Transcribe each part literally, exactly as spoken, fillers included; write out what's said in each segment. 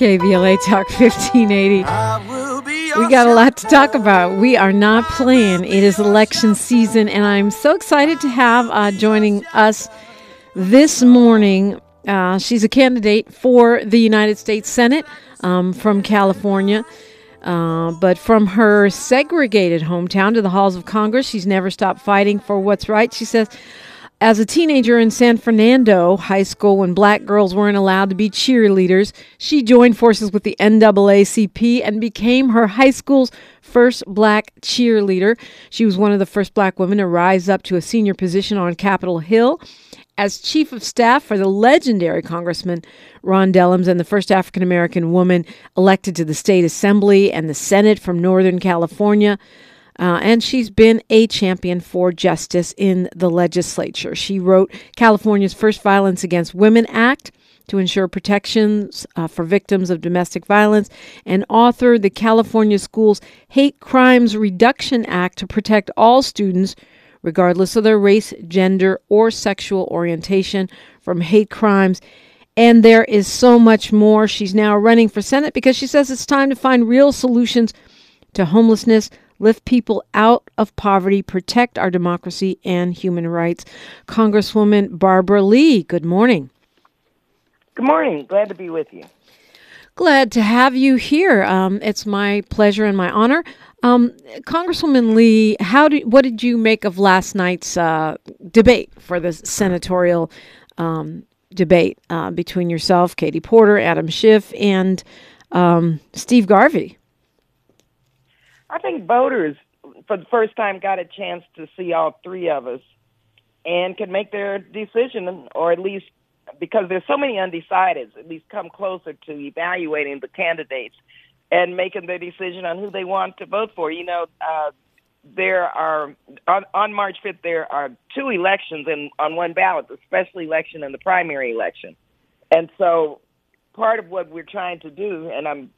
K B L A Talk fifteen eighty. We got a lot to talk about. We are not playing. It is election season, and I'm so excited to have uh, joining us this morning. Uh, she's a candidate for the United States Senate um, from California. Uh, but from her segregated hometown to the halls of Congress, she's never stopped fighting for what's right. She says, as a teenager in San Fernando High School, when black girls weren't allowed to be cheerleaders, she joined forces with the N double A C P and became her high school's first black cheerleader. She was one of the first black women to rise up to a senior position on Capitol Hill as chief of staff for the legendary Congressman Ron Dellums, and the first African-American woman elected to the state assembly and the Senate from Northern California. Uh, and she's been a champion for justice in the legislature. She wrote California's first Violence Against Women Act to ensure protections uh, for victims of domestic violence, and authored the California School's Hate Crimes Reduction Act to protect all students, regardless of their race, gender, or sexual orientation, from hate crimes. And there is so much more. She's now running for Senate because she says it's time to find real solutions to homelessness, lift people out of poverty, protect our democracy and human rights. Congresswoman Barbara Lee, good morning. Good morning. Glad to be with you. Glad to have you here. Um, it's my pleasure and my honor. Um, Congresswoman Lee, how do, what did you make of last night's uh, debate for the senatorial um, debate uh, between yourself, Katie Porter, Adam Schiff, and um, Steve Garvey? I think voters, for the first time, got a chance to see all three of us and can make their decision, or at least, because there's so many undecideds, at least come closer to evaluating the candidates and making their decision on who they want to vote for. You know, uh, there are, on, on March fifth, there are two elections in, on one ballot, the special election and the primary election. And so part of what we're trying to do, and I'm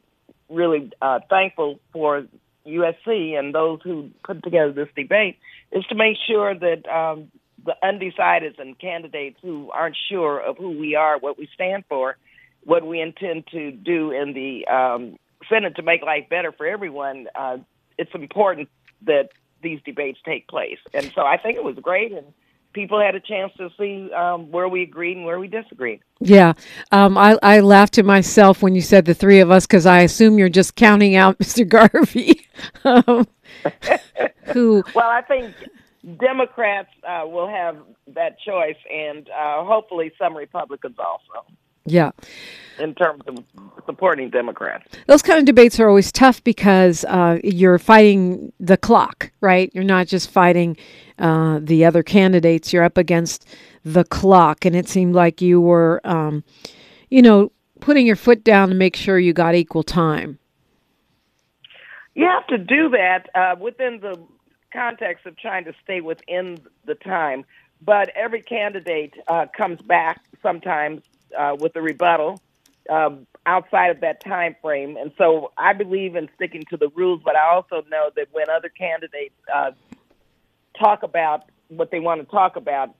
really uh, thankful for U S C and those who put together this debate, is to make sure that um, the undecideds and candidates who aren't sure of who we are, what we stand for, what we intend to do in the um, Senate to make life better for everyone, uh, it's important that these debates take place. And so I think it was great, and people had a chance to see um, where we agreed and where we disagreed. Yeah. Um, I, I laughed to myself when you said the three of us, because I assume you're just counting out Mister Garvey. um, who? Well, I think Democrats uh, will have that choice, and uh, hopefully some Republicans also. Yeah. In terms of supporting Democrats. Those kind of debates are always tough because uh, you're fighting the clock, right? You're not just fighting uh, the other candidates. You're up against the clock. And it seemed like you were, um, you know, putting your foot down to make sure you got equal time. You have to do that uh, within the context of trying to stay within the time. But every candidate uh, comes back sometimes Uh, with a rebuttal um, outside of that time frame. And so I believe in sticking to the rules, but I also know that when other candidates uh, talk about what they want to talk about,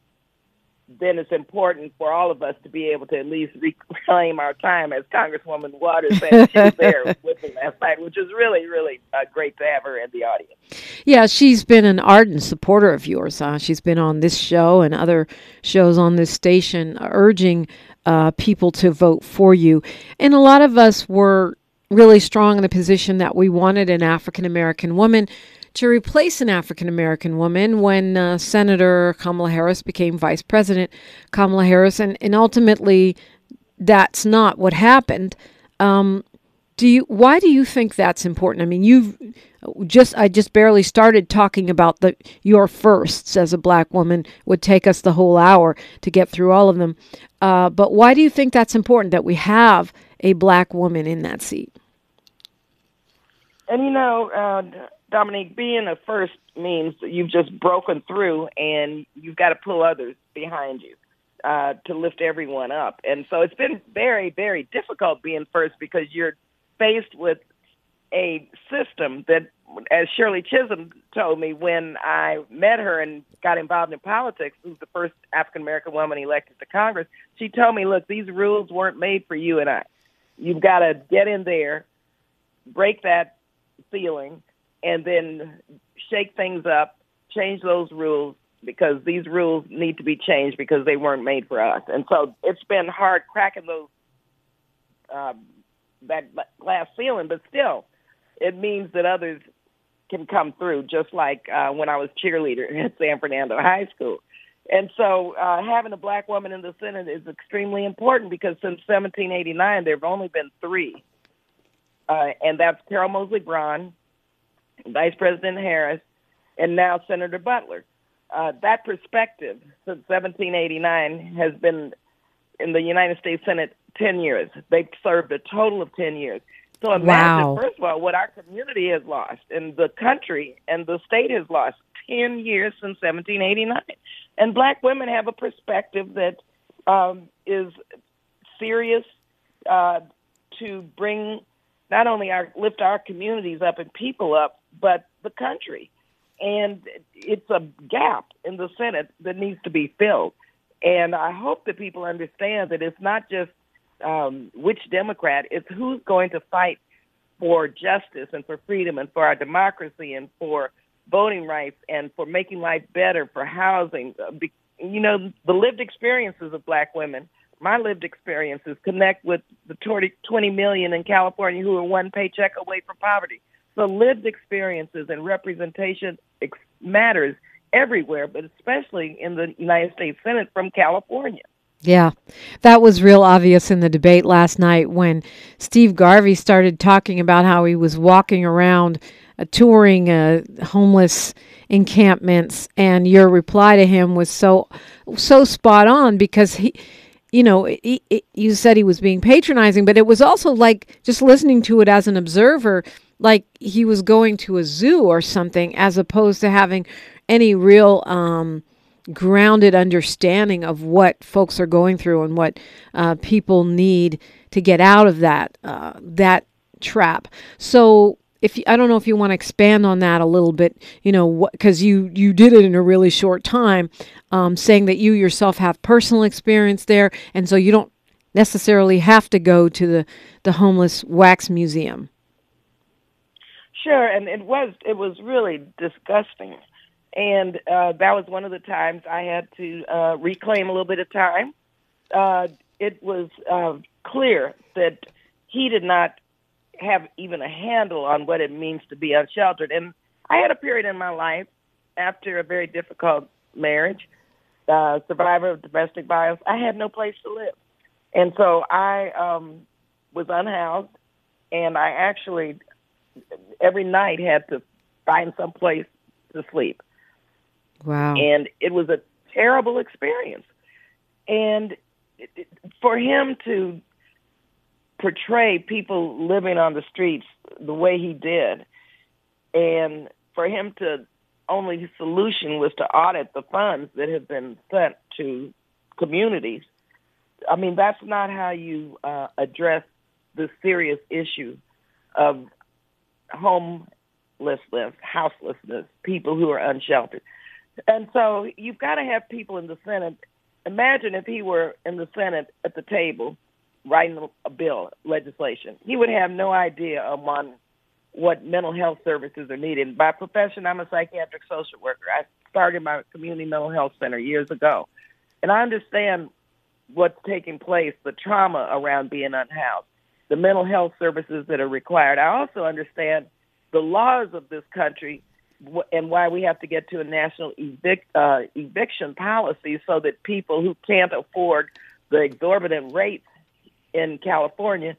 then it's important for all of us to be able to at least reclaim our time, as Congresswoman Waters said. She was there with me last night, which is really, really uh, great to have her in the audience. Yeah, she's been an ardent supporter of yours. Huh? She's been on this show and other shows on this station urging uh, people to vote for you. And a lot of us were really strong in the position that we wanted an African-American woman to replace an African-American woman when uh, Senator Kamala Harris became Vice President Kamala Harris. And, and ultimately, that's not what happened. Um, do you? Why do you think that's important? I mean, you've just I just barely started talking about the your firsts as a black woman. Would take us the whole hour to get through all of them. Uh, but why do you think that's important that we have a black woman in that seat? And, you know, uh, Dominique, being a first means you've just broken through and you've got to pull others behind you uh, to lift everyone up. And so it's been very, very difficult being first because you're faced with a system that, as Shirley Chisholm told me when I met her and got involved in politics, who's the first African-American woman elected to Congress, she told me, look, these rules weren't made for you and I. You've got to get in there, break that ceiling, and then shake things up, change those rules, because these rules need to be changed because they weren't made for us. And so it's been hard cracking those uh, that glass ceiling, but still, it means that others can come through, just like uh, when I was cheerleader at San Fernando High School. And so uh, having a black woman in the Senate is extremely important because since seventeen eighty-nine, there have only been three. Uh, and that's Carol Mosley Braun, Vice President Harris, and now Senator Butler. Uh, that perspective since seventeen eighty-nine has been in the United States Senate ten years. They've served a total of ten years. So imagine, wow. First of all, what our community has lost and the country and the state has lost, ten years since seventeen eighty-nine. And black women have a perspective that um, is serious uh, to bring not only our lift our communities up and people up, but the country. And it's a gap in the Senate that needs to be filled. And I hope that people understand that it's not just um, which Democrat, it's who's going to fight for justice and for freedom and for our democracy and for voting rights and for making life better, for housing. You know, the lived experiences of black women, my lived experiences connect with the twenty million in California who are one paycheck away from poverty. So lived experiences and representation ex- matters everywhere, but especially in the United States Senate from California. Yeah, that was real obvious in the debate last night when Steve Garvey started talking about how he was walking around uh, touring uh, homeless encampments, and your reply to him was so so spot on because he, you know, he, he, you said he was being patronizing, but it was also like just listening to it as an observer, like he was going to a zoo or something, as opposed to having any real um grounded understanding of what folks are going through and what uh, people need to get out of that uh, that trap. So, if you, I don't know if you want to expand on that a little bit, you know, because you you did it in a really short time, um, saying that you yourself have personal experience there, and so you don't necessarily have to go to the the homeless wax museum. Sure, and it was it was really disgusting. And uh, that was one of the times I had to uh, reclaim a little bit of time. Uh, it was uh, clear that he did not have even a handle on what it means to be unsheltered. And I had a period in my life after a very difficult marriage, uh, survivor of domestic violence. I had no place to live. And so I um, was unhoused, and I actually every night had to find some place to sleep. Wow. And it was a terrible experience. And it, it, for him to portray people living on the streets the way he did, and for him to only his solution was to audit the funds that have been sent to communities. I mean, that's not how you uh, address the serious issue of homelessness, houselessness, people who are unsheltered. And so you've got to have people in the Senate. Imagine if he were in the Senate at the table writing a bill, legislation. He would have no idea on what mental health services are needed. By profession, I'm a psychiatric social worker. I started my community mental health center years ago. And I understand what's taking place, the trauma around being unhoused, the mental health services that are required. I also understand the laws of this country and why we have to get to a national evic- uh, eviction policy so that people who can't afford the exorbitant rates in California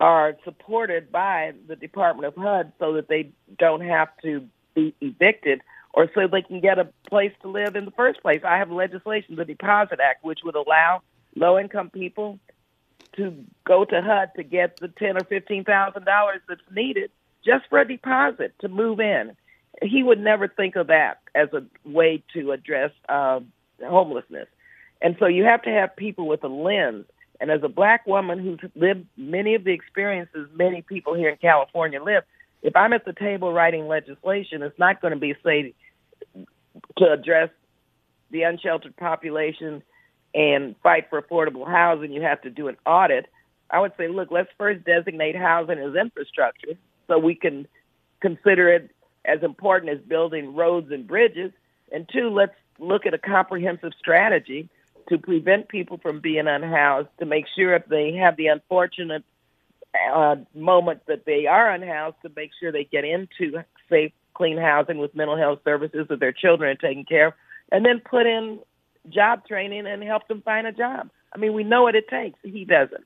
are supported by the Department of H U D so that they don't have to be evicted or so they can get a place to live in the first place. I have legislation, the Deposit Act, which would allow low-income people to go to H U D to get the ten thousand dollars or fifteen thousand dollars that's needed just for a deposit to move in. He would never think of that as a way to address uh, homelessness. And so you have to have people with a lens. And as a black woman who's lived many of the experiences many people here in California live, if I'm at the table writing legislation, it's not going to be, say, to address the unsheltered population and fight for affordable housing. You have to do an audit I would say, look, let's first designate housing as infrastructure so we can consider it as important as building roads and bridges. And two, let's look at a comprehensive strategy to prevent people from being unhoused, to make sure if they have the unfortunate uh, moment that they are unhoused, to make sure they get into safe, clean housing with mental health services, that their children are taken care of, and then put in job training and help them find a job. I mean, we know what it takes. He doesn't.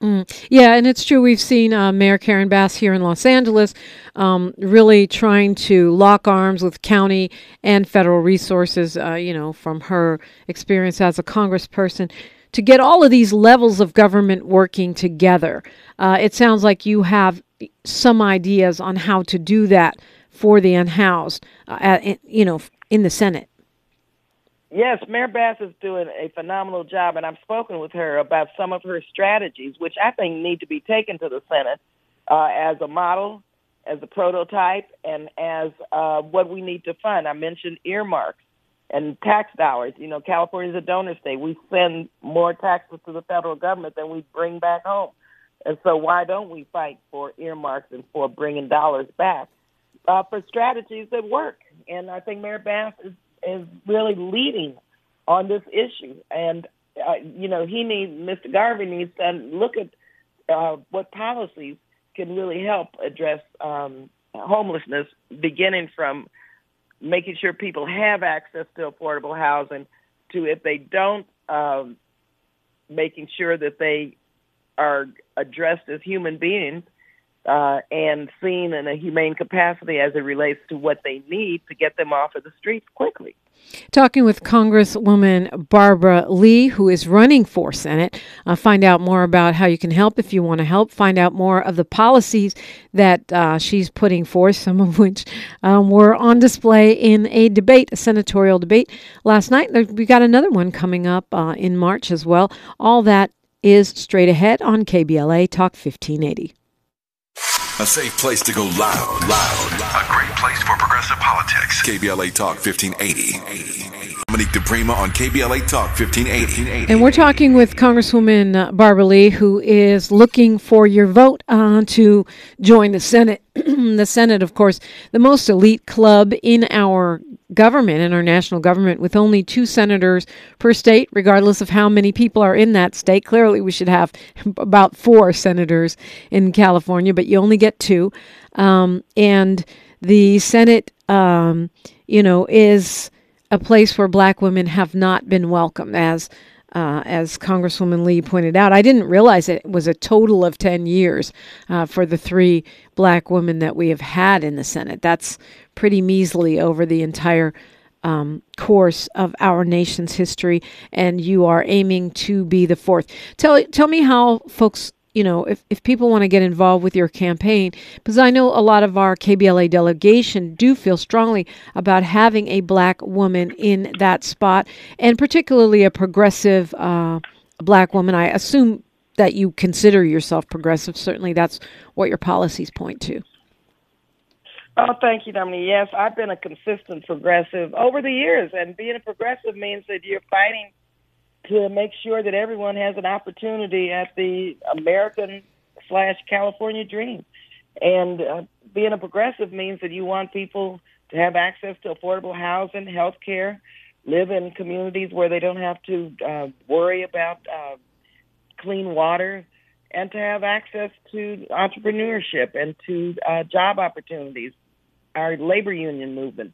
Mm. Yeah, and it's true. We've seen uh, Mayor Karen Bass here in Los Angeles um, really trying to lock arms with county and federal resources, uh, you know, from her experience as a congressperson to get all of these levels of government working together. Uh, it sounds like you have some ideas on how to do that for the unhoused, uh, at, you know, in the Senate. Yes, Mayor Bass is doing a phenomenal job, and I've spoken with her about some of her strategies, which I think need to be taken to the Senate uh, as a model, as a prototype, and as uh, what we need to fund. I mentioned earmarks and tax dollars. You know, California is a donor state. We send more taxes to the federal government than we bring back home. And so why don't we fight for earmarks and for bringing dollars back uh, for strategies that work? And I think Mayor Bass is is really leading on this issue. And, uh, you know, he needs, Mister Garvey needs to look at uh, what policies can really help address um, homelessness, beginning from making sure people have access to affordable housing, to if they don't, um, making sure that they are addressed as human beings uh, and seen in a humane capacity as it relates to what they need to get them off of the streets quickly. Talking with Congresswoman Barbara Lee, who is running for Senate. Uh, find out more about how you can help if you want to help. Find out more of the policies that uh, she's putting forth, some of which um, were on display in a debate, a senatorial debate last night. We got another one coming up uh, in March as well. All that is straight ahead on K B L A Talk fifteen eighty. A safe place to go loud, loud, loud. A great place for progressive politics. K B L A Talk fifteen eighty. Monique DePrima on K B L A Talk fifteen eighty. And we're talking with Congresswoman Barbara Lee, who is looking for your vote uh, to join the Senate. The Senate, of course, the most elite club in our government, in our national government, with only two senators per state, regardless of how many people are in that state. Clearly, we should have about four senators in California, but you only get two. Um, and the Senate, um, you know, is a place where black women have not been welcome, as Uh, as Congresswoman Lee pointed out. I didn't realize it was a total of ten years uh, for the three black women that we have had in the Senate. That's pretty measly over the entire um, course of our nation's history, and you are aiming to be the fourth. Tell tell me how folks, you know, if, if people want to get involved with your campaign, because I know a lot of our K B L A delegation do feel strongly about having a black woman in that spot, and particularly a progressive uh, black woman. I assume that you consider yourself progressive. Certainly that's what your policies point to. Oh, thank you, Dominique. Yes, I've been a consistent progressive over the years, and being a progressive means that you're fighting to make sure that everyone has an opportunity at the American slash California dream. And uh, being a progressive means that you want people to have access to affordable housing, health care, live in communities where they don't have to uh, worry about uh, clean water, and to have access to entrepreneurship and to uh, job opportunities. Our labor union movement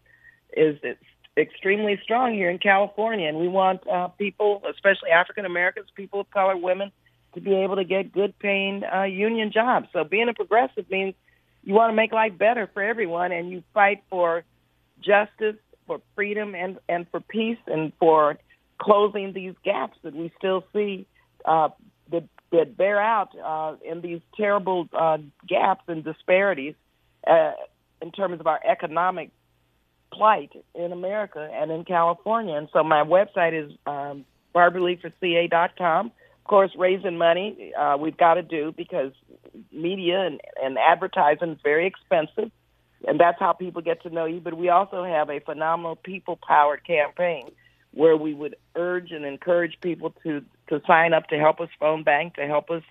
is it's extremely strong here in California, and we want uh, people, especially African Americans, people of color, women, to be able to get good paying uh, union jobs. So being a progressive means you want to make life better for everyone, and you fight for justice, for freedom, and, and for peace, and for closing these gaps that we still see uh, that, that bear out uh, in these terrible uh, gaps and disparities uh, in terms of our economic plight in America and in California. And so my website is um, Barbara Lee for C A dot com. Of course, raising money uh, we've got to do, because media and, and advertising is very expensive, and that's how people get to know you. But we also have a phenomenal people-powered campaign where we would urge and encourage people to, to sign up to help us phone bank, to help us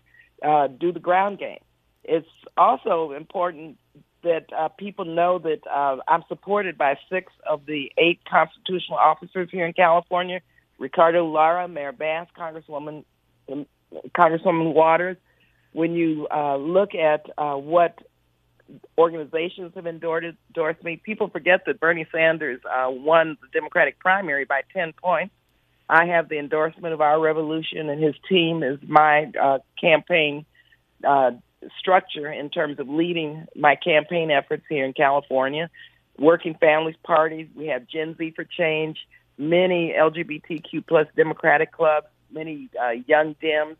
uh, do the ground game. It's also important that uh, people know that uh, I'm supported by six of the eight constitutional officers here in California, Ricardo Lara, Mayor Bass, Congresswoman Congresswoman Waters. When you uh, look at uh, what organizations have endorsed, endorsed me, people forget that Bernie Sanders uh, won the Democratic primary by ten points. I have the endorsement of Our Revolution, and his team is my uh, campaign uh, structure in terms of leading my campaign efforts here in California. Working Families Party, we have Gen Z for Change, many L G B T Q plus Democratic clubs, many uh, young Dems,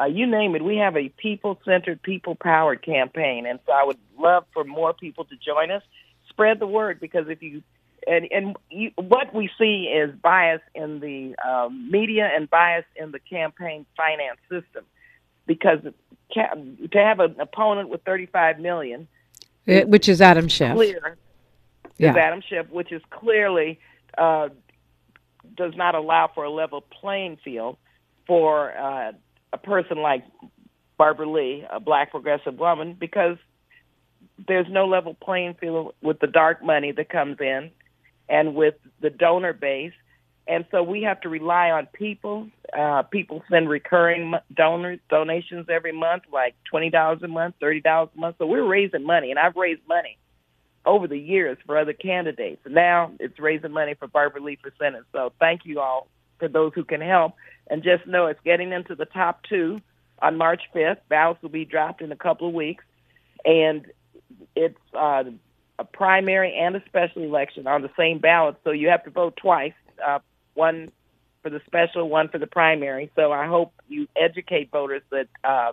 uh, you name it. We have a people-centered, people-powered campaign, and so I would love for more people to join us. Spread the word, because if you and and you, what we see is bias in the um, media and bias in the campaign finance system, because to have an opponent with thirty-five million, it, which is Adam Schiff, clear, yeah. is Adam Schiff, which is clearly. Uh, does not allow for a level playing field for uh, a person like Barbara Lee, a black progressive woman, because there's no level playing field with the dark money that comes in and with the donor base. And so we have to rely on people. Uh, people send recurring donors, donations every month, like twenty dollars a month, thirty dollars a month. So we're raising money, and I've raised money over the years for other candidates. Now it's raising money for Barbara Lee for Senate. So thank you all for those who can help. And just know it's getting into the top two on March fifth. Ballots will be dropped in a couple of weeks. And it's uh, a primary and a special election on the same ballot. So you have to vote twice, uh, one for the special, one for the primary. So I hope you educate voters that uh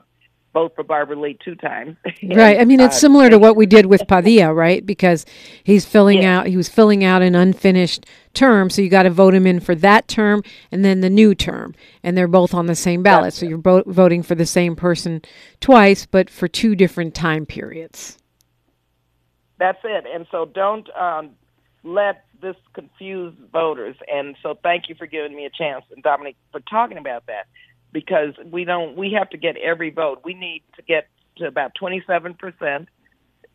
vote for Barbara Lee two times. Right. I mean, it's uh, similar to what we did with Padilla, right? Because he's filling yeah. out, he was filling out an unfinished term. So you got to vote him in for that term and then the new term. And they're both on the same ballot. Gotcha. So you're bo- voting for the same person twice, but for two different time periods. That's it. And so don't um, let this confuse voters. And so thank you for giving me a chance, and Dominique, for talking about that. Because we don't, we have to get every vote. We need to get to about twenty-seven percent,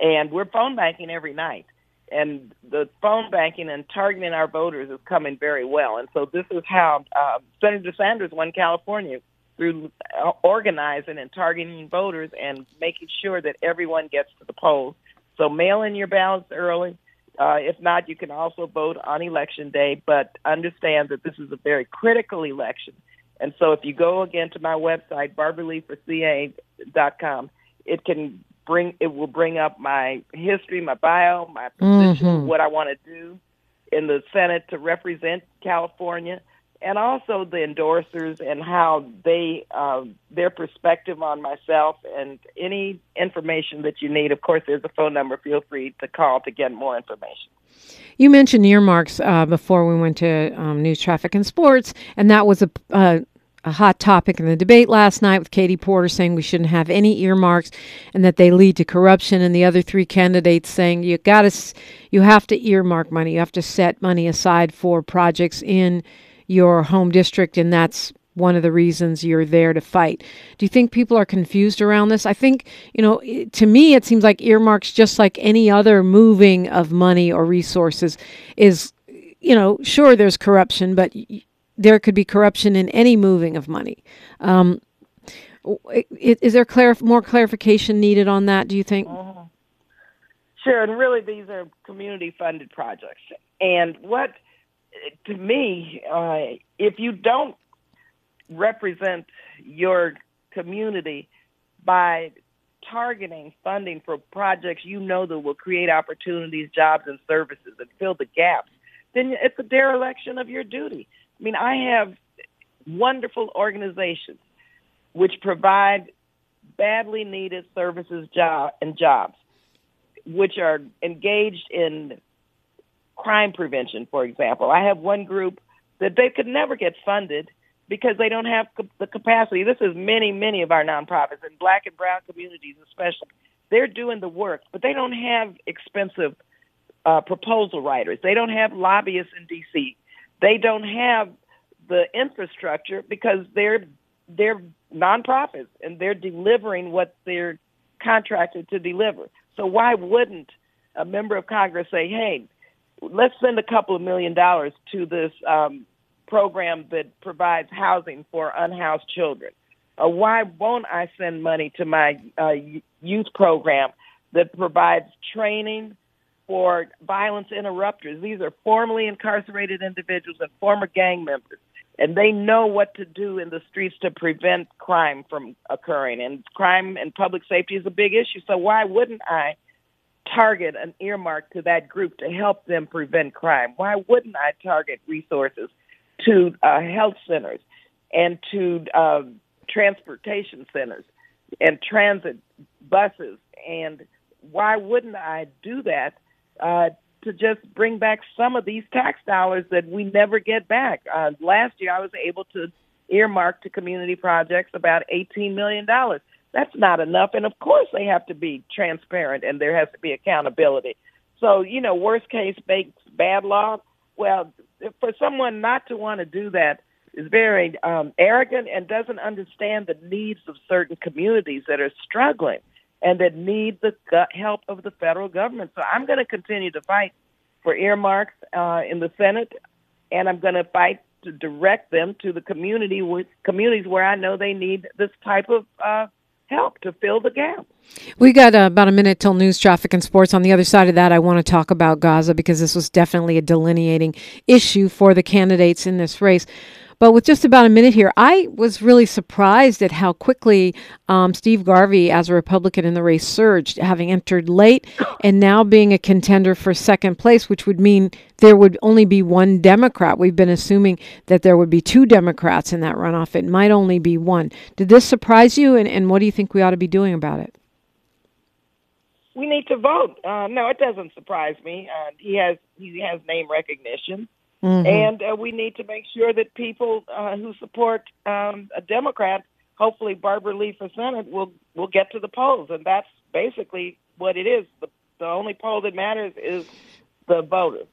and we're phone banking every night. And the phone banking and targeting our voters is coming very well. And so this is how uh, Senator Sanders won California, through organizing and targeting voters and making sure that everyone gets to the polls. So mail in your ballots early. Uh, if not, you can also vote on Election Day, but understand that this is a very critical election. And so if you go again to my website, Barbara Lee for C A dot com, it can bring it will bring up my history, my bio, my position, mm-hmm. what I want to do in the Senate to represent California, and also the endorsers and how they uh, their perspective on myself and any information that you need. Of course, there's a phone number. Feel free to call to get more information. You mentioned earmarks uh, before we went to um, news, traffic, and sports, and that was a, uh, a hot topic in the debate last night, with Katie Porter saying we shouldn't have any earmarks and that they lead to corruption, and the other three candidates saying you gotta, you have to earmark money, you have to set money aside for projects in your home district, and that's one of the reasons you're there to fight. Do you think people are confused around this? I think, you know, to me, it seems like earmarks, just like any other moving of money or resources, is, you know, sure, there's corruption, but there could be corruption in any moving of money. Um, is there clarif- more clarification needed on that, do you think? Uh-huh. Sure, and really these are community-funded projects. And what, to me, uh, if you don't represent your community by targeting funding for projects you know that will create opportunities, jobs, and services and fill the gaps, then it's a dereliction of your duty. I mean, I have wonderful organizations which provide badly needed services job and jobs, which are engaged in crime prevention, for example. I have one group that they could never get funded because they don't have the capacity. This is many, many of our nonprofits in black and brown communities especially. They're doing the work, but they don't have expensive uh, proposal writers. They don't have lobbyists in D C. They don't have the infrastructure because their their nonprofits, and they're delivering what they're contracted to deliver. So why wouldn't a member of Congress say, hey, let's send a couple of million dollars to this um, program that provides housing for unhoused children? Uh, why won't I send money to my uh, youth program that provides training for violence interrupters? These are formerly incarcerated individuals and former gang members, and they know what to do in the streets to prevent crime from occurring. And crime and public safety is a big issue, so why wouldn't I target an earmark to that group to help them prevent crime? Why wouldn't I target resources to uh, health centers and to uh, transportation centers and transit buses? And why wouldn't I do that uh, to just bring back some of these tax dollars that we never get back? Uh, last year, I was able to earmark to community projects about eighteen million dollars. That's not enough. And, of course, they have to be transparent and there has to be accountability. So, you know, worst case makes bad law. Well, for someone not to want to do that is very um, arrogant and doesn't understand the needs of certain communities that are struggling and that need the help of the federal government. So I'm going to continue to fight for earmarks uh, in the Senate, and I'm going to fight to direct them to the community with communities where I know they need this type of uh help to fill the gap. We got uh, about a minute till news, traffic, and sports. On the other side of that, I want to talk about Gaza because this was definitely a delineating issue for the candidates in this race. But with just about a minute here, I was really surprised at how quickly um, Steve Garvey, as a Republican in the race, surged, having entered late and now being a contender for second place, which would mean there would only be one Democrat. We've been assuming that there would be two Democrats in that runoff. It might only be one. Did this surprise you, and, and what do you think we ought to be doing about it? We need to vote. Uh, no, it doesn't surprise me. Uh, he has he has name recognition. Mm-hmm. And uh, we need to make sure that people uh, who support um, a Democrat, hopefully Barbara Lee for Senate, will will get to the polls. And that's basically what it is. The, the only poll that matters is the voter.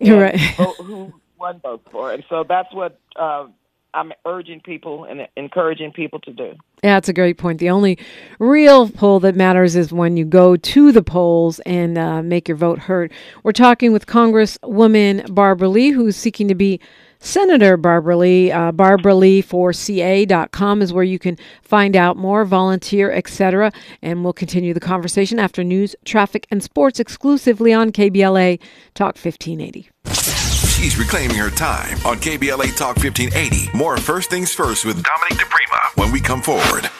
You're right. Who one votes for. And so that's what uh, I'm urging people and encouraging people to do. Yeah, that's a great point. The only real poll that matters is when you go to the polls and uh, make your vote heard. We're talking with Congresswoman Barbara Lee, who's seeking to be Senator Barbara Lee. Uh, Barbara Lee for C A dot com is where you can find out more, volunteer, et cetera. And we'll continue the conversation after news, traffic, and sports exclusively on K B L A Talk fifteen eighty. She's reclaiming her time on K B L A Talk fifteen eighty. More First Things First with Dominic DePrima when we come forward.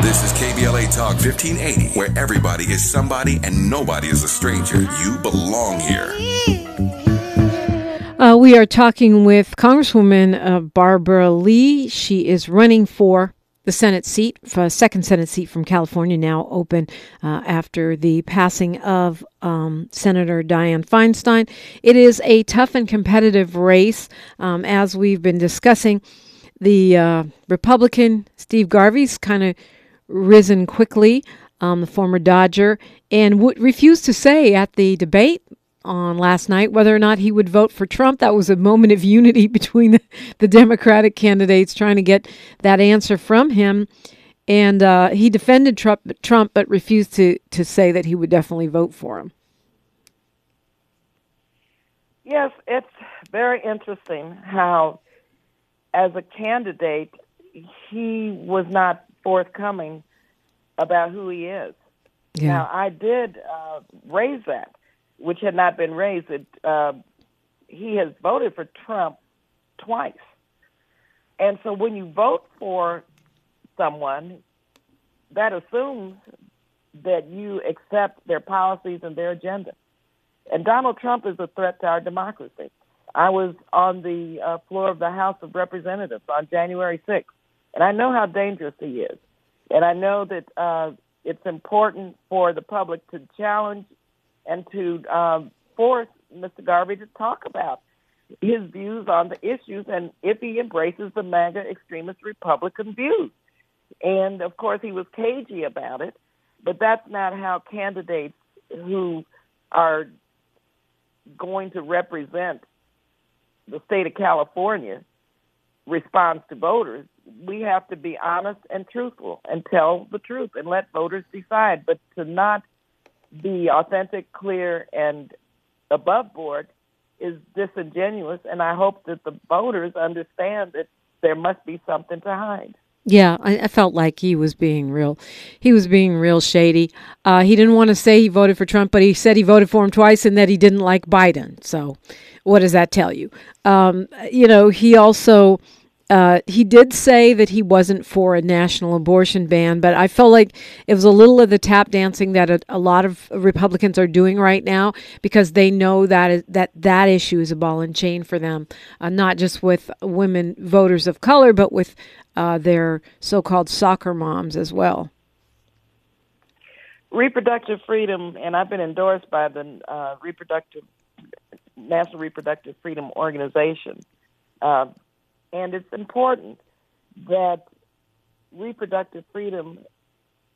This is K B L A Talk fifteen eighty, where everybody is somebody and nobody is a stranger. You belong here. Uh, we are talking with Congresswoman uh, Barbara Lee. She is running for the Senate seat, for second Senate seat from California, now open uh, after the passing of um, Senator Dianne Feinstein. It is a tough and competitive race, um, as we've been discussing. The uh, Republican Steve Garvey's kind of risen quickly, um, the former Dodger, and w- refused to say at the debate on last night whether or not he would vote for Trump. That was a moment of unity between the, the Democratic candidates trying to get that answer from him. And uh, he defended Trump, Trump, but refused to, to say that he would definitely vote for him. Yes, it's very interesting how, as a candidate, he was not forthcoming about who he is. Yeah. Now, I did uh, raise that, which had not been raised. It, uh, he has voted for Trump twice. And so when you vote for someone, that assumes that you accept their policies and their agenda. And Donald Trump is a threat to our democracy. I was on the uh, floor of the House of Representatives on January sixth, and I know how dangerous he is. And I know that uh, it's important for the public to challenge and to um, force Mister Garvey to talk about his views on the issues and if he embraces the MAGA extremist Republican views. And, of course, he was cagey about it, but that's not how candidates who are going to represent the state of California response to voters, we have to be honest and truthful and tell the truth and let voters decide. But to not be authentic, clear, and above board is disingenuous, and I hope that the voters understand that there must be something to hide. Yeah, I, I felt like he was being real. He was being real shady. Uh, he didn't want to say he voted for Trump, but he said he voted for him twice and that he didn't like Biden. So what does that tell you? Um, you know, he also, uh, he did say that he wasn't for a national abortion ban, but I felt like it was a little of the tap dancing that a, a lot of Republicans are doing right now, because they know that that, that issue is a ball and chain for them, uh, not just with women voters of color, but with Uh, their so-called soccer moms as well. Reproductive freedom, and I've been endorsed by the uh, reproductive National Reproductive Freedom Organization, uh, and it's important that reproductive freedom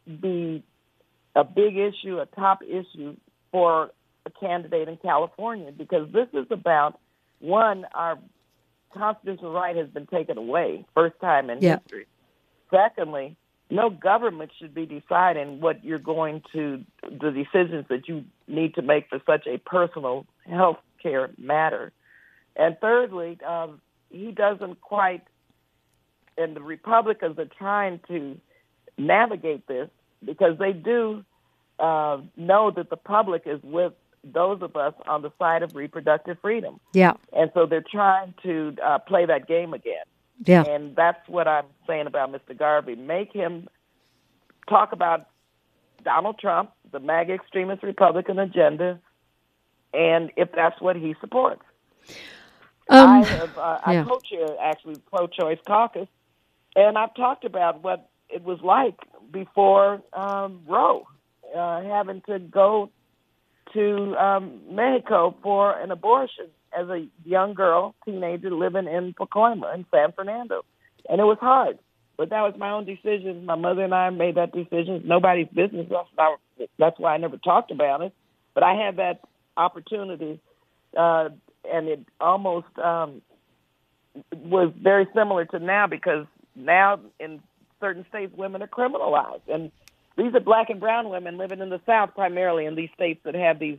be a big issue, a top issue for a candidate in California, because this is about, one, our constitutional right has been taken away, first time in yeah. history. Secondly, no government should be deciding what you're going to, the decisions that you need to make for such a personal health care matter. And thirdly, um, he doesn't quite, and the Republicans are trying to navigate this, because they do uh, know that the public is with those of us on the side of reproductive freedom. Yeah. And so they're trying to uh, play that game again. Yeah. And that's what I'm saying about Mister Garvey. Make him talk about Donald Trump, the MAGA extremist Republican agenda, and if that's what he supports. Um, I have uh, yeah. I co-chair, actually, Pro-Choice Caucus, and I've talked about what it was like before um, Roe, uh, having to go to um, Mexico for an abortion as a young girl, teenager, living in Pacoima in San Fernando. And it was hard, but that was my own decision. My mother and I made that decision. It's nobody's business. That's why I never talked about it. But I had that opportunity, uh, and it almost um, was very similar to now, because now in certain states, women are criminalized. And these are black and brown women living in the South, primarily in these states that have these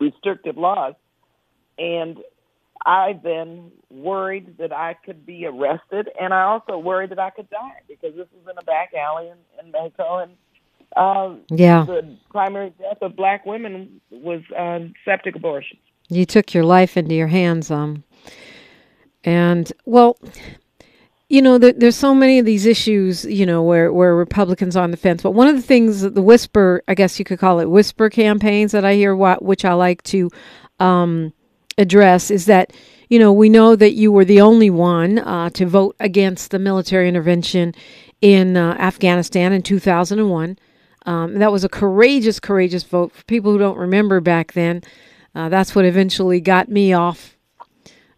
restrictive laws. And I then worried that I could be arrested, and I also worried that I could die, because this was in a back alley in, in Mexico. And uh, yeah. the primary death of black women was uh, septic abortions. You took your life into your hands. um, And, well... You know, there, there's so many of these issues, you know, where, where Republicans are on the fence. But one of the things, the whisper, I guess you could call it whisper campaigns that I hear, which I like to um, address, is that, you know, we know that you were the only one uh, to vote against the military intervention in uh, Afghanistan in two thousand one. Um, that was a courageous, courageous vote. For people who don't remember back then, uh, that's what eventually got me off.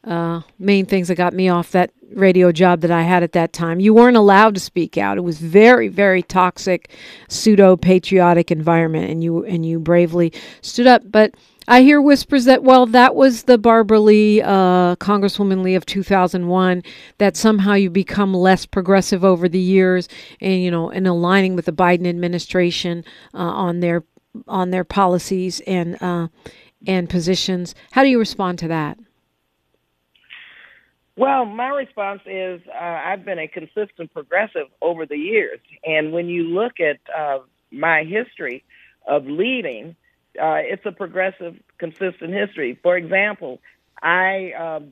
Uh, main things that got me off that radio job that I had at that time. You weren't allowed to speak out. It was very, very toxic, pseudo-patriotic environment, and you and you bravely stood up. But I hear whispers that, well, that was the Barbara Lee, uh, Congresswoman Lee of two thousand one, that somehow you become less progressive over the years, and, you know, and aligning with the Biden administration uh, on their on their policies and uh, and positions. How do you respond to that? Well, my response is uh, I've been a consistent progressive over the years. And when you look at uh, my history of leading, uh, it's a progressive, consistent history. For example, I um,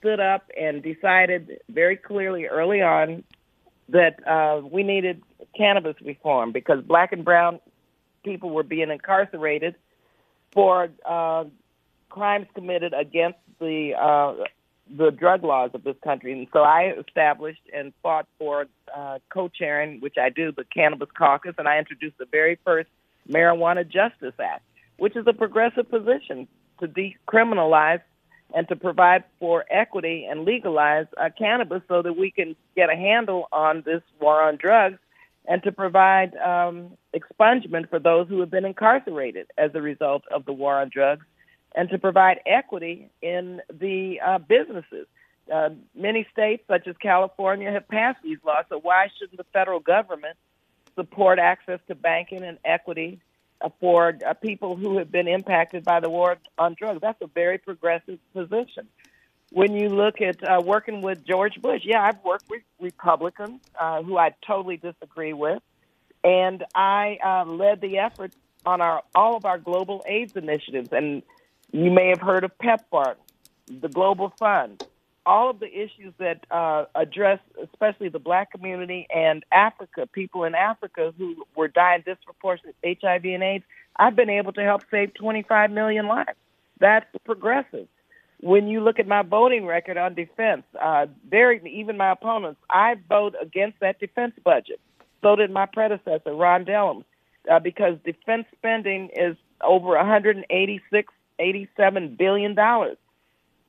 stood up and decided very clearly early on that uh, we needed cannabis reform, because black and brown people were being incarcerated for uh, crimes committed against the uh the drug laws of this country. And so I established and fought for uh, co-chairing, which I do, the Cannabis Caucus, and I introduced the very first Marijuana Justice Act, which is a progressive position to decriminalize and to provide for equity and legalize uh, cannabis, so that we can get a handle on this war on drugs, and to provide um, expungement for those who have been incarcerated as a result of the war on drugs, and to provide equity in the uh, businesses. Uh, many states, such as California, have passed these laws, so why shouldn't the federal government support access to banking and equity for uh, people who have been impacted by the war on drugs? That's a very progressive position. When you look at uh, working with George Bush, yeah, I've worked with Republicans uh, who I totally disagree with, and I uh, led the effort on our all of our global AIDS initiatives, and you may have heard of PEPFAR, the Global Fund. All of the issues that uh, address especially the Black community and Africa, people in Africa who were dying disproportionate H I V and AIDS, I've been able to help save twenty-five million lives. That's progressive. When you look at my voting record on defense, uh, even my opponents, I vote against that defense budget. So did my predecessor, Ron Dellums, uh, because defense spending is over one hundred eighty-six, eighty-seven billion dollars.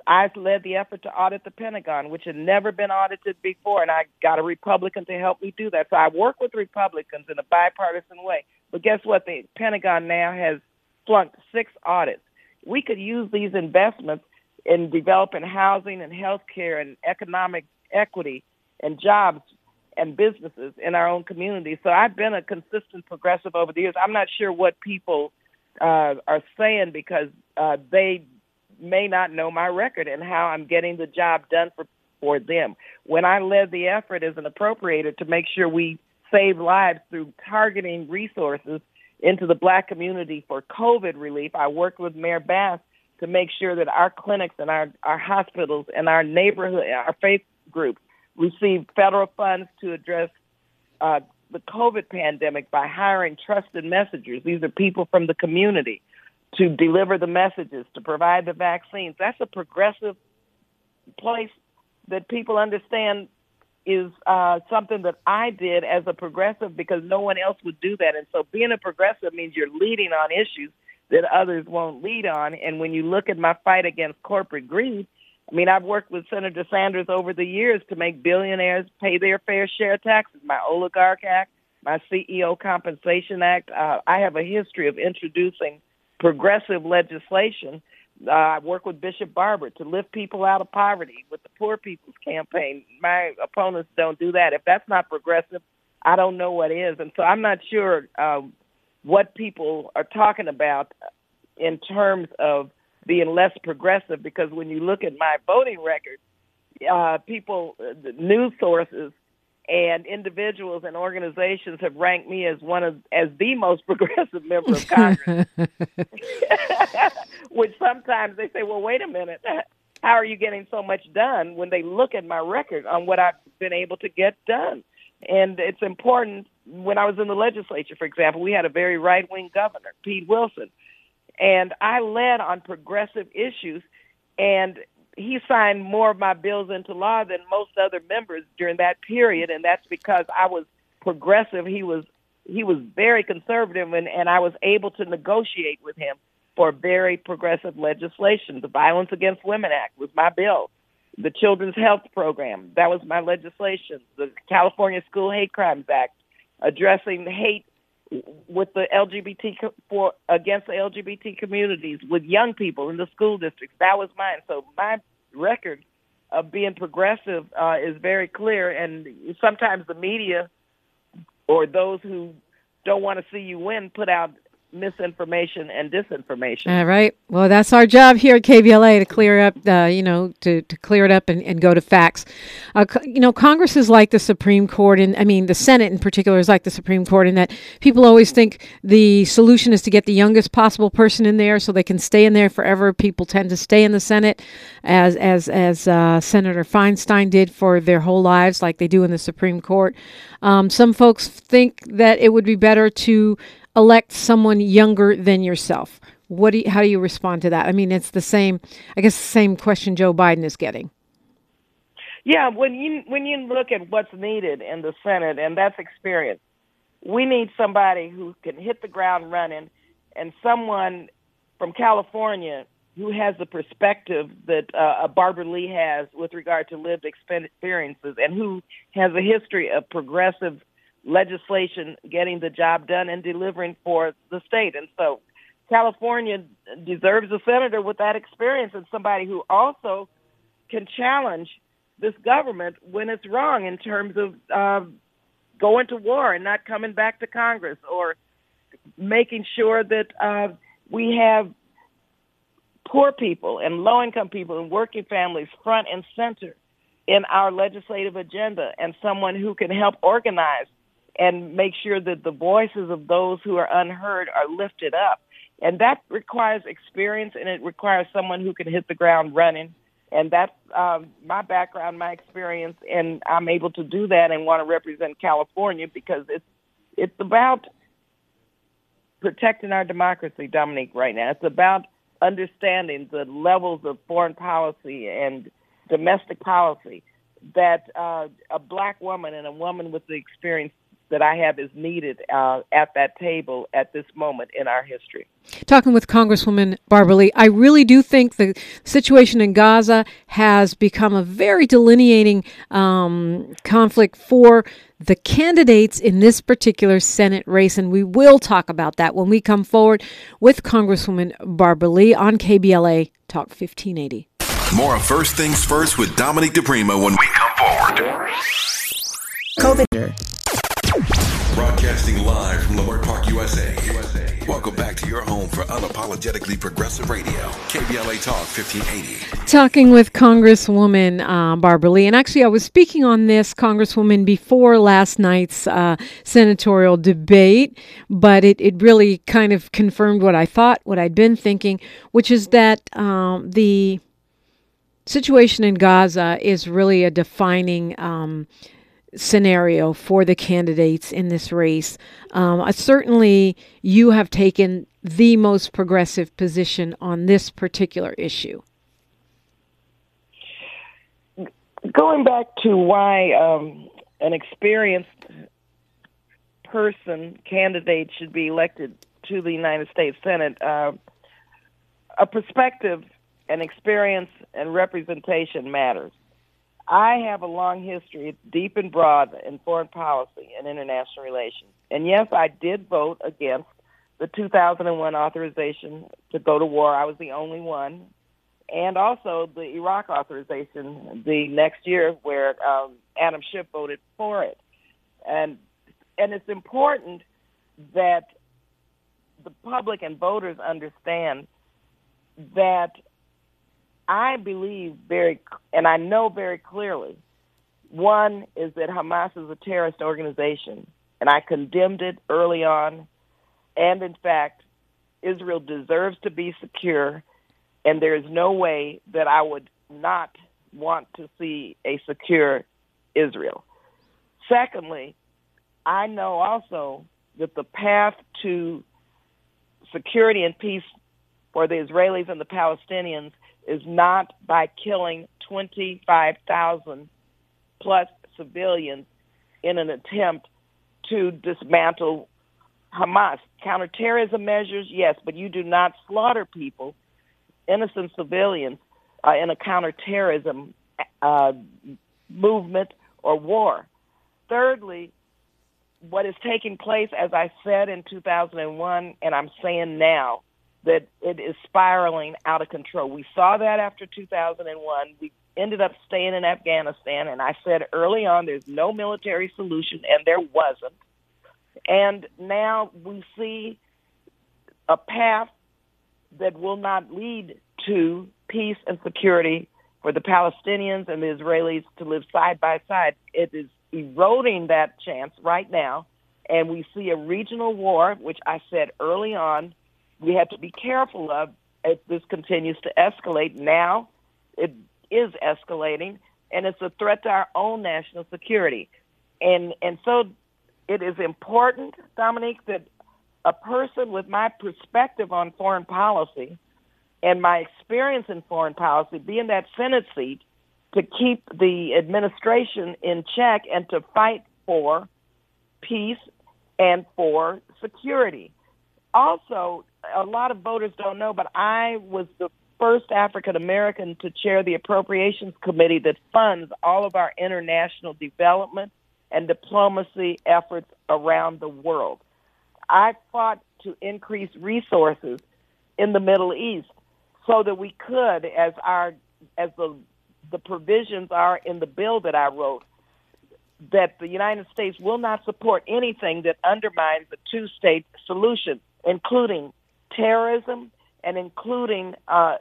I've led the effort to audit the Pentagon, which had never been audited before, and I got a Republican to help me do that. So I work with Republicans in a bipartisan way. But guess what? The Pentagon now has flunked six audits. We could use these investments in developing housing and health care and economic equity and jobs and businesses in our own community. So I've been a consistent progressive over the years. I'm not sure what people uh, are saying because uh, they may not know my record and how I'm getting the job done for, for them. When I led the effort as an appropriator to make sure we save lives through targeting resources into the Black community for COVID relief, I worked with Mayor Bass to make sure that our clinics and our, our hospitals and our neighborhood, our faith groups, receive federal funds to address uh, the COVID pandemic by hiring trusted messengers. These are people from the community, to deliver the messages, to provide the vaccines. That's a progressive place that people understand is uh, something that I did as a progressive because no one else would do that. And so being a progressive means you're leading on issues that others won't lead on. And when you look at my fight against corporate greed, I mean, I've worked with Senator Sanders over the years to make billionaires pay their fair share of taxes, my Oligarch Act, my C E O Compensation Act. Uh, I have a history of introducing progressive legislation. Uh, I work with Bishop Barber to lift people out of poverty with the Poor People's Campaign. My opponents don't do that. If that's not progressive, I don't know what is. And so I'm not sure uh, what people are talking about in terms of being less progressive, because when you look at my voting record, uh, people, the news sources, and individuals and organizations have ranked me as one of as the most progressive member of Congress, which sometimes they say, well, wait a minute, how are you getting so much done when they look at my record on what I've been able to get done? And it's important. When I was in the legislature, for example, we had a very right-wing governor, Pete Wilson, and I led on progressive issues, and he signed more of my bills into law than most other members during that period, and that's because I was progressive. He was he was very conservative, and, and I was able to negotiate with him for very progressive legislation. The Violence Against Women Act was my bill. The Children's Health Program, that was my legislation. The California School Hate Crimes Act, addressing hate with the L G B T for against the L G B T communities with young people in the school districts. That was mine. So my record of being progressive uh, is very clear. And sometimes the media or those who don't want to see you win put out misinformation and disinformation. All right. Well, that's our job here at K B L A to clear up, uh, you know, to, to clear it up and, and go to facts. Uh, co- you know, Congress is like the Supreme Court, and I mean, the Senate in particular is like the Supreme Court in that people always think the solution is to get the youngest possible person in there so they can stay in there forever. People tend to stay in the Senate, as as as uh, Senator Feinstein did for their whole lives, like they do in the Supreme Court. Um, some folks think that it would be better to elect someone younger than yourself. What do you, how do you respond to that? I mean, it's the same, I guess, the same question Joe Biden is getting. Yeah, when you when you look at what's needed in the Senate, and that's experience. We need somebody who can hit the ground running, and someone from California who has the perspective that uh, Barbara Lee has with regard to lived experiences, and who has a history of progressive legislation, getting the job done and delivering for the state. And so California deserves a senator with that experience and somebody who also can challenge this government when it's wrong in terms of uh, going to war and not coming back to Congress, or making sure that uh, we have poor people and low-income people and working families front and center in our legislative agenda, and someone who can help organize and make sure that the voices of those who are unheard are lifted up. And that requires experience, and it requires someone who can hit the ground running. And that's um, my background, my experience, and I'm able to do that and want to represent California, because it's it's about protecting our democracy, Dominique, right now. It's about understanding the levels of foreign policy and domestic policy that uh, a black woman and a woman with the experience that I have is needed uh, at that table at this moment in our history. Talking with Congresswoman Barbara Lee, I really do think the situation in Gaza has become a very delineating um, conflict for the candidates in this particular Senate race, and we will talk about that when we come forward with Congresswoman Barbara Lee on K B L A Talk fifteen eighty. More of First Things First with Dominique DePrima when we come forward. COVID. Broadcasting live from Leimert Park, U S A. U S A. Welcome back to your home for unapologetically progressive radio, K B L A Talk fifteen eighty. Talking with Congresswoman uh, Barbara Lee. And actually, I was speaking on this, Congresswoman, before last night's uh, senatorial debate, but it, it really kind of confirmed what I thought, what I'd been thinking, which is that um, the situation in Gaza is really a defining um scenario for the candidates in this race. Um, uh, certainly, you have taken the most progressive position on this particular issue. Going back to why um, an experienced person, candidate, should be elected to the United States Senate, uh, a perspective and experience and representation matters. I have a long history, deep and broad, in foreign policy and international relations. And yes, I did vote against the two thousand one authorization to go to war. I was the only one. And also the Iraq authorization the next year, where um, Adam Schiff voted for it. And and it's important that the public and voters understand that I believe very, and I know very clearly, one is that Hamas is a terrorist organization, and I condemned it early on. And in fact, Israel deserves to be secure, and there is no way that I would not want to see a secure Israel. Secondly, I know also that the path to security and peace for the Israelis and the Palestinians is not by killing twenty-five thousand plus civilians in an attempt to dismantle Hamas. Counterterrorism measures, yes, but you do not slaughter people, innocent civilians, uh, in a counterterrorism uh, movement or war. Thirdly, what is taking place, as I said in two thousand one, and I'm saying now, that it is spiraling out of control. We saw that after two thousand one. We ended up staying in Afghanistan, and I said early on there's no military solution, and there wasn't. And now we see a path that will not lead to peace and security for the Palestinians and the Israelis to live side by side. It is eroding that chance right now, and we see a regional war, which I said early on, we have to be careful of if this continues to escalate. Now it is escalating, and it's a threat to our own national security. And and so it is important, Dominique, that a person with my perspective on foreign policy and my experience in foreign policy be in that Senate seat to keep the administration in check and to fight for peace and for security. Also, a lot of voters don't know, but I was the first African-American to chair the Appropriations Committee that funds all of our international development and diplomacy efforts around the world. I fought to increase resources in the Middle East so that we could, as our as the the provisions are in the bill that I wrote, that the United States will not support anything that undermines the two-state solution, including terrorism and including uh,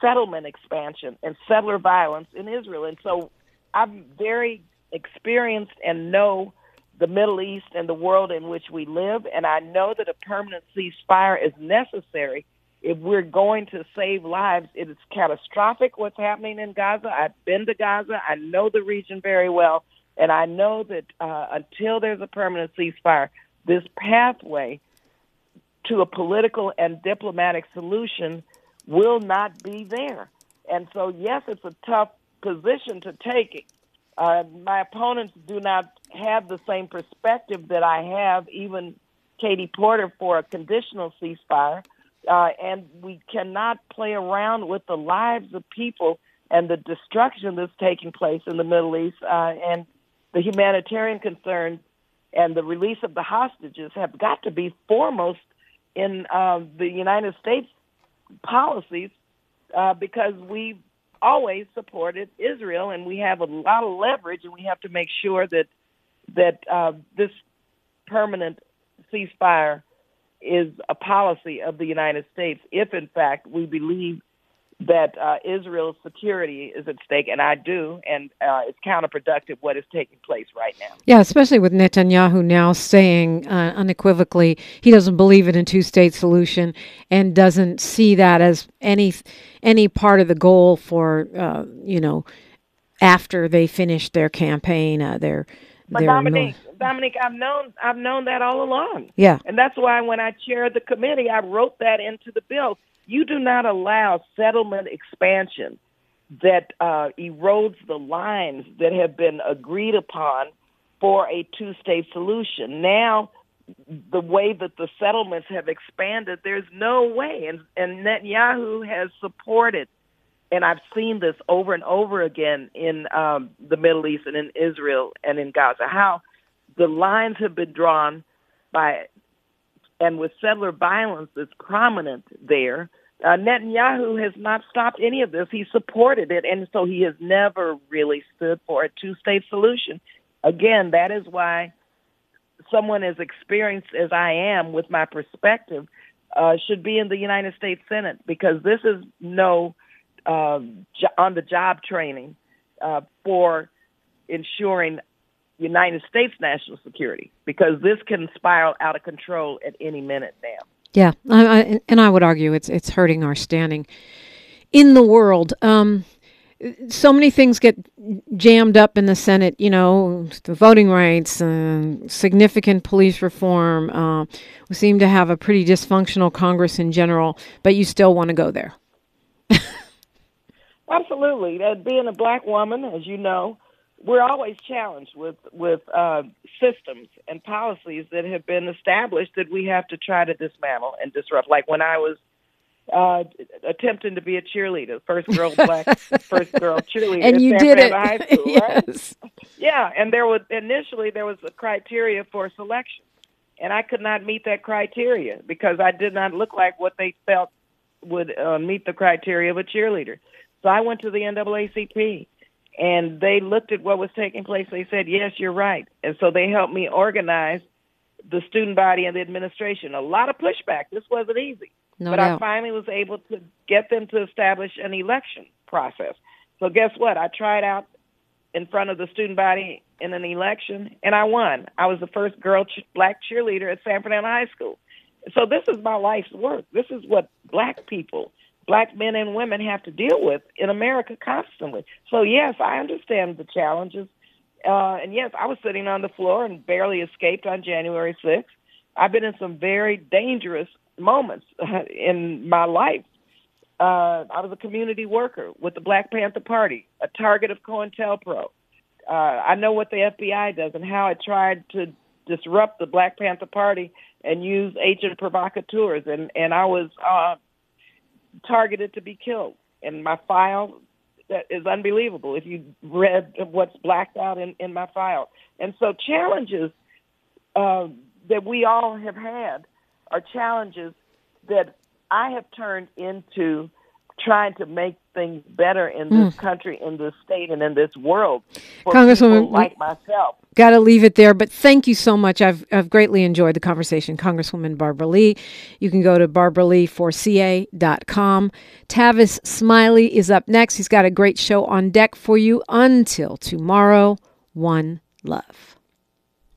settlement expansion and settler violence in Israel. And so I'm very experienced and know the Middle East and the world in which we live, and I know that a permanent ceasefire is necessary if we're going to save lives. It is catastrophic what's happening in Gaza. I've been to Gaza. I know the region very well, and I know that uh, until there's a permanent ceasefire, this pathway to a political and diplomatic solution will not be there. And so, yes, it's a tough position to take. Uh, my opponents do not have the same perspective that I have, even Katie Porter, for a conditional ceasefire. Uh, and we cannot play around with the lives of people and the destruction that's taking place in the Middle East, uh, and the humanitarian concerns and the release of the hostages have got to be foremost in uh, the United States policies, uh, because we always supported Israel, and we have a lot of leverage, and we have to make sure that that uh, this permanent ceasefire is a policy of the United States if, in fact, we believe that uh, Israel's security is at stake, and I do, and uh, it's counterproductive what is taking place right now. Yeah, especially with Netanyahu now saying uh, unequivocally he doesn't believe in a two-state solution and doesn't see that as any any part of the goal for, uh, you know, after they finish their campaign, uh, their... But Dominique, Dominique, I've known I've known that all along. Yeah. And that's why when I chaired the committee, I wrote that into the bill. You do not allow settlement expansion that uh, erodes the lines that have been agreed upon for a two-state solution. Now, the way that the settlements have expanded, there's no way. And, and Netanyahu has supported, and I've seen this over and over again in um, the Middle East and in Israel and in Gaza, how the lines have been drawn by, and with settler violence that's prominent there, uh, Netanyahu has not stopped any of this. He supported it, and so he has never really stood for a two-state solution. Again, that is why someone as experienced as I am with my perspective uh, should be in the United States Senate, because this is no... Uh, on-the-job training uh, for ensuring United States national security, because this can spiral out of control at any minute now. Yeah, I, I, and I would argue it's it's hurting our standing in the world. Um, so many things get jammed up in the Senate, you know, the voting rights, uh, significant police reform. Uh, we seem to have a pretty dysfunctional Congress in general, but you still want to go there. Absolutely. Being a black woman, as you know, we're always challenged with, with uh, systems and policies that have been established that we have to try to dismantle and disrupt. Like when I was uh, attempting to be a cheerleader, first girl black, first girl cheerleader and at you San did Fernando it. High School, yes. Right? Yeah, and there was initially there was a criteria for selection, and I could not meet that criteria because I did not look like what they felt would uh, meet the criteria of a cheerleader. So I went to the N double A C P, and they looked at what was taking place. They said, yes, you're right. And so they helped me organize the student body and the administration. A lot of pushback. This wasn't easy. No but doubt. I finally was able to get them to establish an election process. So guess what? I tried out in front of the student body in an election, and I won. I was the first girl ch- black cheerleader at San Fernando High School. So this is my life's work. This is what black people, black men and women have to deal with in America constantly. So, yes, I understand the challenges. Uh, and, yes, I was sitting on the floor and barely escaped on January sixth. I've been in some very dangerous moments in my life. Uh, I was a community worker with the Black Panther Party, a target of COINTELPRO. Uh, I know what the F B I does and how it tried to disrupt the Black Panther Party and use agent provocateurs. And, and I was... Uh, targeted to be killed, and my file that is unbelievable if you read what's blacked out in, in my file. And so challenges uh, that we all have had are challenges that I have turned into trying to make things better in this mm. country, in this state, and in this world for Congresswoman, people like myself. Got to leave it there, but thank you so much. I've I've greatly enjoyed the conversation. Congresswoman Barbara Lee. You can go to Barbara Lee for C A dot com. Tavis Smiley is up next. He's got a great show on deck for you. Until tomorrow, one love.